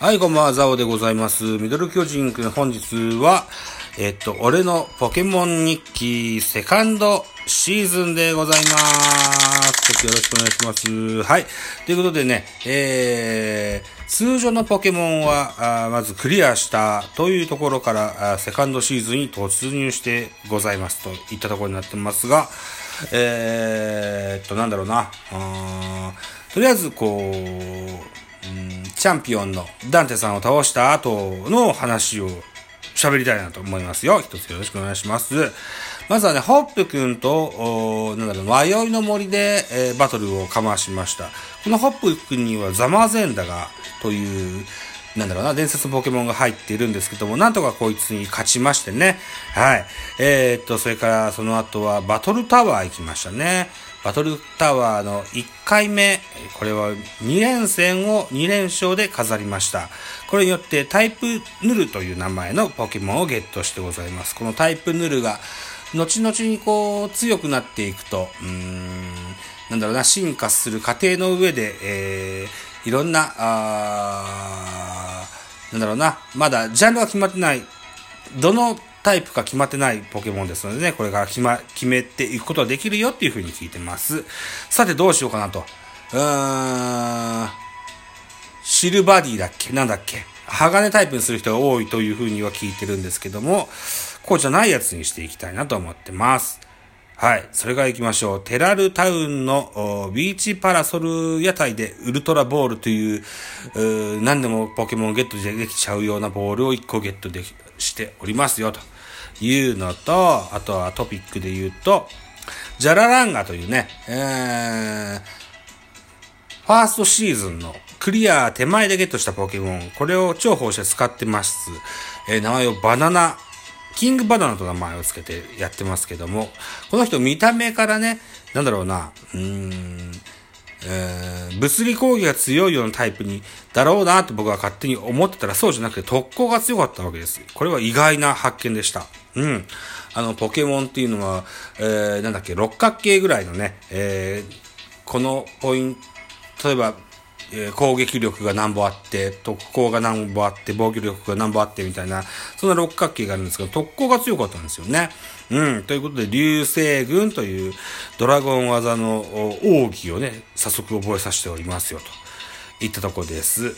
はい、こんばんは、ザオでございます。ミドル巨人くん、本日は、俺のポケモン日記、セカンドシーズンでございます。よろしくお願いします。はい。ということでね、通常のポケモンは、まずクリアしたというところから、セカンドシーズンに突入してございますといったところになってますが、なんだろうな、とりあえずこう、チャンピオンのダンテさんを倒した後の話を喋りたいなと思いますよ。一つよろしくお願いします。まずはね、ホップ君と、迷いの森で、バトルをかましました。このホップ君にはザマゼンダガという、伝説のポケモンが入っているんですけども、なんとかこいつに勝ちましてね。はい。それからその後はバトルタワー行きましたね。バトルタワーの1回目、これは2連戦を2連勝で飾りました。これによってタイプヌルという名前のポケモンをゲットしてございます。このタイプヌルが、後々にこう強くなっていくと、進化する過程の上で、いろんな、まだジャンルは決まってない、どのタイプか決まってないポケモンですのでね、これから決めていくことができるよっていうふうに聞いてます。さてどうしようかなと。シルバディだっけ鋼タイプにする人が多いというふうには聞いてるんですけども、こうじゃないやつにしていきたいなと思ってます。はい。それから行きましょう。テラルタウンのビーチパラソル屋台でウルトラボールという、何でもポケモンゲットできちゃうようなボールを1個ゲットしておりますよというのと、あとはトピックで言うと、ジャラランガというね、ファーストシーズンのクリア手前でゲットしたポケモン、これを重宝して使ってます。名前をキングバナナと名前をつけてやってますけども、この人見た目からね、物理攻撃が強いようなタイプにだろうなと僕は勝手に思ってたら、そうじゃなくて特攻が強かったわけです。これは意外な発見でした。うん。ポケモンっていうのは、六角形ぐらいのね、このポイント、例えば、攻撃力が何本あって、特攻が何本あって、防御力が何本あってみたいな、そんな六角形があるんですけど、特攻が強かったんですよね。うん。ということで、流星群というドラゴン技の奥義をね、早速覚えさせておりますよ、といったところです。あ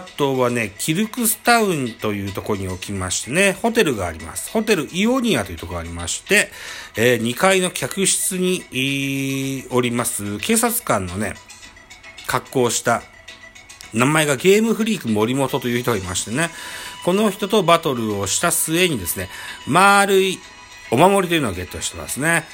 とはね、キルクスタウンというところにおきましてね、ホテルがあります。ホテルイオニアというところがありまして、2階の客室に、おります、警察官のね、格好した名前がゲームフリーク森本という人がいましてね、この人とバトルをした末にですね、丸いお守りというのをゲットしてますね。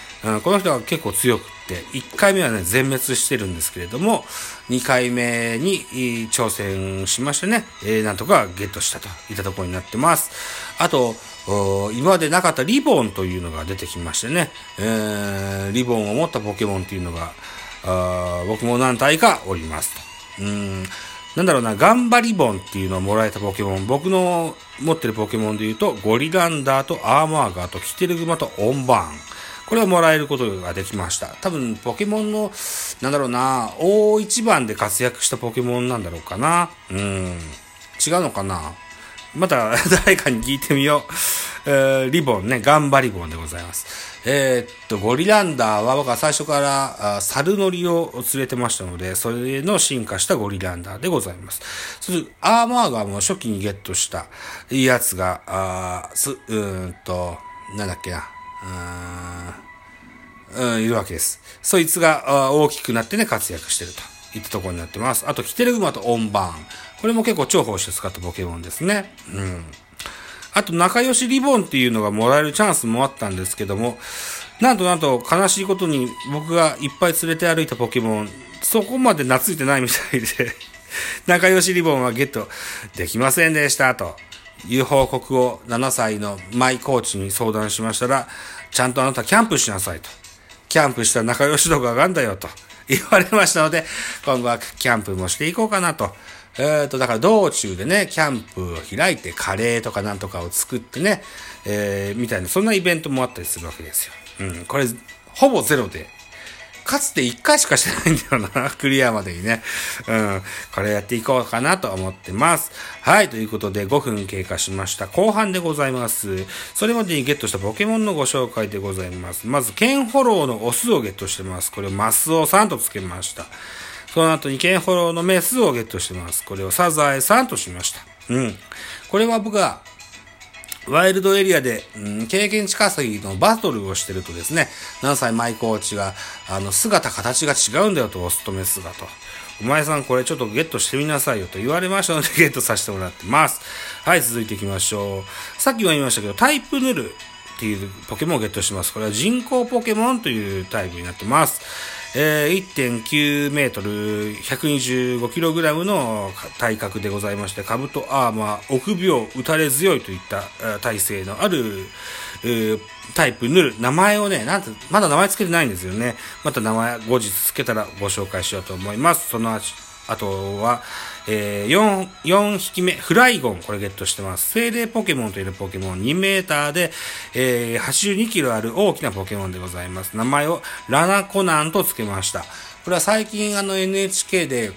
この人は結構強くって、1回目はね、全滅してるんですけれども、2回目に挑戦しましてね、なんとかゲットしたといったところになってます。あと、今までなかったリボンというのが出てきましてね、リボンを持ったポケモンというのが、僕も何体かおりますと。ガンバリボンっていうのをもらえたポケモン。僕の持ってるポケモンで言うと、ゴリランダーとアーマーガーとキテルグマとオンバーン。これをもらえることができました。多分、ポケモンの、大一番で活躍したポケモンなんだろうかな。違うのかな。また、誰かに聞いてみよう。リボンね、ガンバリボンでございます。ゴリランダーは僕は最初から猿乗りを連れてましたので、それの進化したゴリランダーでございます。それアーマーガーも初期にゲットしたやつが、いるわけです。そいつが大きくなってね、活躍してるといったところになってます。あと、キテルグマとオンバーン。これも結構重宝して使ったポケモンですね。あと、仲良しリボンっていうのがもらえるチャンスもあったんですけども、なんと悲しいことに僕がいっぱい連れて歩いたポケモン、そこまで懐いてないみたいで、仲良しリボンはゲットできませんでした、という報告を7歳のマイコーチに相談しましたら、ちゃんとあなたキャンプしなさいと。キャンプしたら仲良し度が上がるんだよ、と言われましたので、今後はキャンプもしていこうかなと。道中でね、キャンプを開いてカレーとかなんとかを作ってね、みたいな、そんなイベントもあったりするわけですよ。これ、ほぼゼロで、かつて1回しかしてないんだよな、クリアまでにね。うん。これやっていこうかなと思ってます。はい、ということで5分経過しました。後半でございます。それまでにゲットしたポケモンのご紹介でございます。まず、ケンホロウのオスをゲットしてます。これをマスオさんとつけました。その後にケンホロウのメスをゲットしてます。これをサザエさんとしました。うん。これは僕が、ワイルドエリアで、経験値稼ぎのバトルをしてるとですね、何歳マイコーチが、姿形が違うんだよと、オスとメスがと。お前さんこれちょっとゲットしてみなさいよと言われましたので、ゲットさせてもらってます。はい、続いていきましょう。さっきも言いましたけど、タイプヌルっていうポケモンをゲットしてます。これは人工ポケモンというタイプになってます。1.9 メートル、125キログラムの体格でございまして、兜アーマー、臆病、打たれ強いといった体勢のあるタイプヌル。名前をね、なんて、まだ名前つけてないんですよね。また名前後日つけたらご紹介しようと思います。そのあとは、4匹目、フライゴン、これゲットしてます。精霊ポケモンというポケモン、2メーターで、82キロある大きなポケモンでございます。名前をラナコナンと付けました。これは最近NHK で、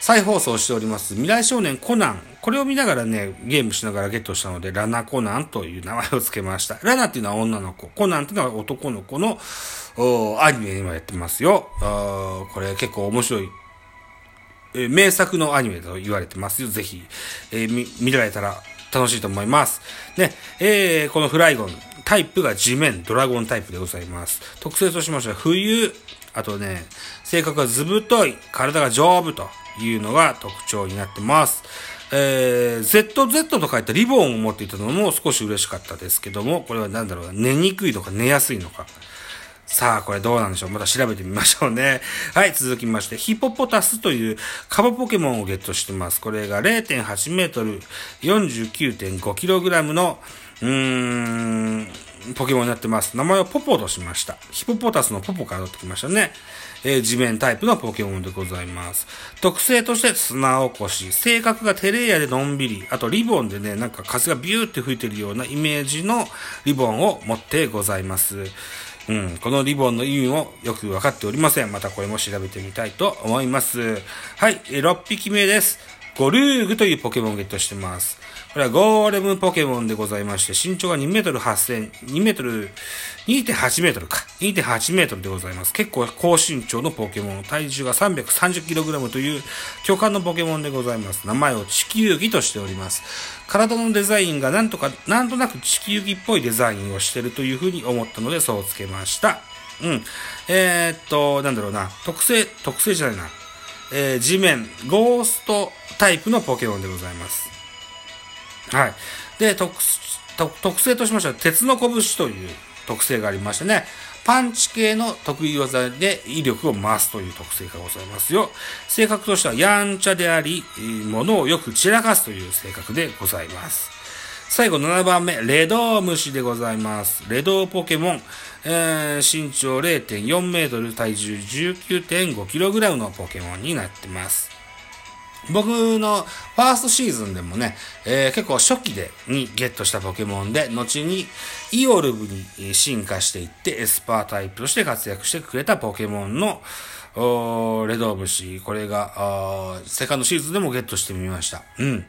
再放送しております未来少年コナン、これを見ながらね、ゲームしながらゲットしたので、ラナコナンという名前を付けました。ラナっていうのは女の子、コナンっていうのは男の子のアニメ今やってますよ。これ結構面白い、名作のアニメと言われてますよ。ぜひ、見られたら楽しいと思いますね。このフライゴン、タイプが地面ドラゴンタイプでございます。特性としましては冬、あとね、性格がずぶとい、体が丈夫というのが特徴になってます。ZZ と書いたリボンを持っていたのも少し嬉しかったですけども、これは何だろう、寝にくいのか寝やすいのか、さあこれどうなんでしょう、また調べてみましょうね。はい、続きましてヒポポタスというカバポケモンをゲットしてます。これが 0.8 メートル 49.5 キログラムのポケモンになってます。名前をポポとしました。ヒポポタスのポポから取ってきましたね。地面タイプのポケモンでございます。特性として砂起こし、性格が照れ屋でのんびり、あとリボンでね、なんか風がビューって吹いてるようなイメージのリボンを持ってございます。うん、このリボンの意味をよく分かっておりません。またこれも調べてみたいと思います。はい、6匹目です。ゴルーグというポケモンをゲットしてます。これはゴーレムポケモンでございまして、身長が2.8 メートルか。2.8 メートルでございます。結構高身長のポケモン。体重が330キログラムという巨漢のポケモンでございます。名前を地球儀としております。体のデザインがなんとなく地球儀っぽいデザインをしているというふうに思ったので、そうつけました。うん。なんだろうな。特性じゃないな。地面、ゴーストタイプのポケモンでございます。はい。で、特性としましては、鉄の拳という特性がありましてね、パンチ系の得意技で威力を増すという特性がございますよ。性格としては、やんちゃであり、物をよく散らかすという性格でございます。最後7番目、レドウムシでございます。レドウポケモン、身長 0.4 メートル、体重 19.5 キログラムのポケモンになってます。僕のファーストシーズンでもね、結構初期にゲットしたポケモンで、後にイオルブに進化していってエスパータイプとして活躍してくれたポケモンのレドウムシ、これがセカンドシーズンでもゲットしてみました。うん。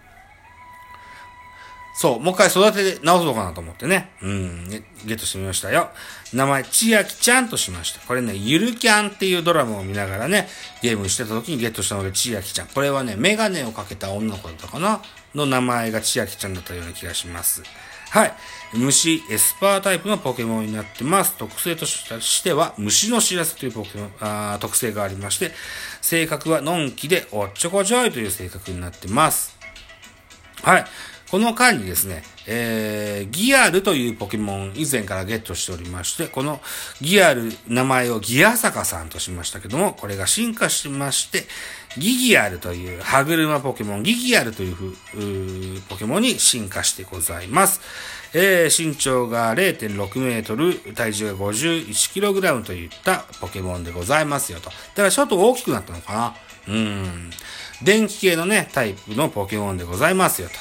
そう、もう一回育てて直そうかなと思ってね。うん、ゲットしてみましたよ。名前、千秋ちゃんとしました。これね、ゆるキャンっていうドラマを見ながらね、ゲームしてた時にゲットしたので、千秋ちゃん。これはね、メガネをかけた女の子だったかなの名前が千秋ちゃんだったような気がします。はい。虫、エスパータイプのポケモンになってます。特性としては、虫の知らせというポケモン、特性がありまして、性格はのんきでおっちょこちょいという性格になってます。はい。この間にですね、ギアルというポケモン以前からゲットしておりまして、このギアル、名前をギアサカさんとしましたけども、これが進化しまして、ギアルという歯車ポケモン、ギアルというポケモンに進化してございます。身長が 0.6 メートル、体重が51キログラムといったポケモンでございますよと。だからちょっと大きくなったのかな。電気系のね、タイプのポケモンでございますよと。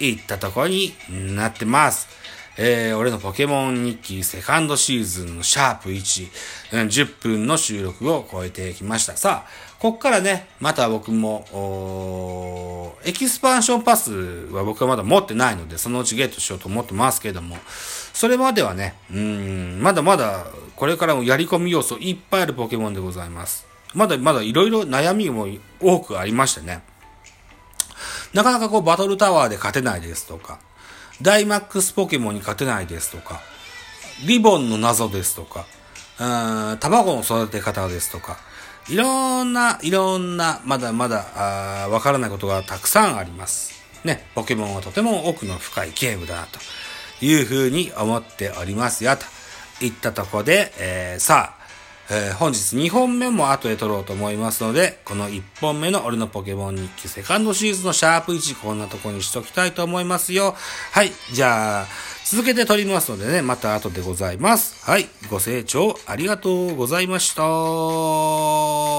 いったところになってます。俺のポケモン日記セカンドシーズンのシャープ1、10分の収録を超えてきました。さあ、こっからね、また僕も、エキスパンションパスは僕はまだ持ってないので、そのうちゲットしようと思ってますけども、それまではね、まだまだこれからもやり込み要素いっぱいあるポケモンでございます。まだまだいろいろ悩みも多くありましてね。なかなかこうバトルタワーで勝てないですとか、ダイマックスポケモンに勝てないですとか、リボンの謎ですとか、卵の育て方ですとか、いろんなまだまだわからないことがたくさんありますね。ポケモンはとても奥の深いゲームだなというふうに思っておりますよといったところで、さあ本日2本目も後で撮ろうと思いますので、この1本目の俺のポケモン日記セカンドシーズンのシャープ1、こんなとこにしときたいと思いますよ。はい、じゃあ続けて撮りますのでね、また後でございます。はい、ご清聴ありがとうございました。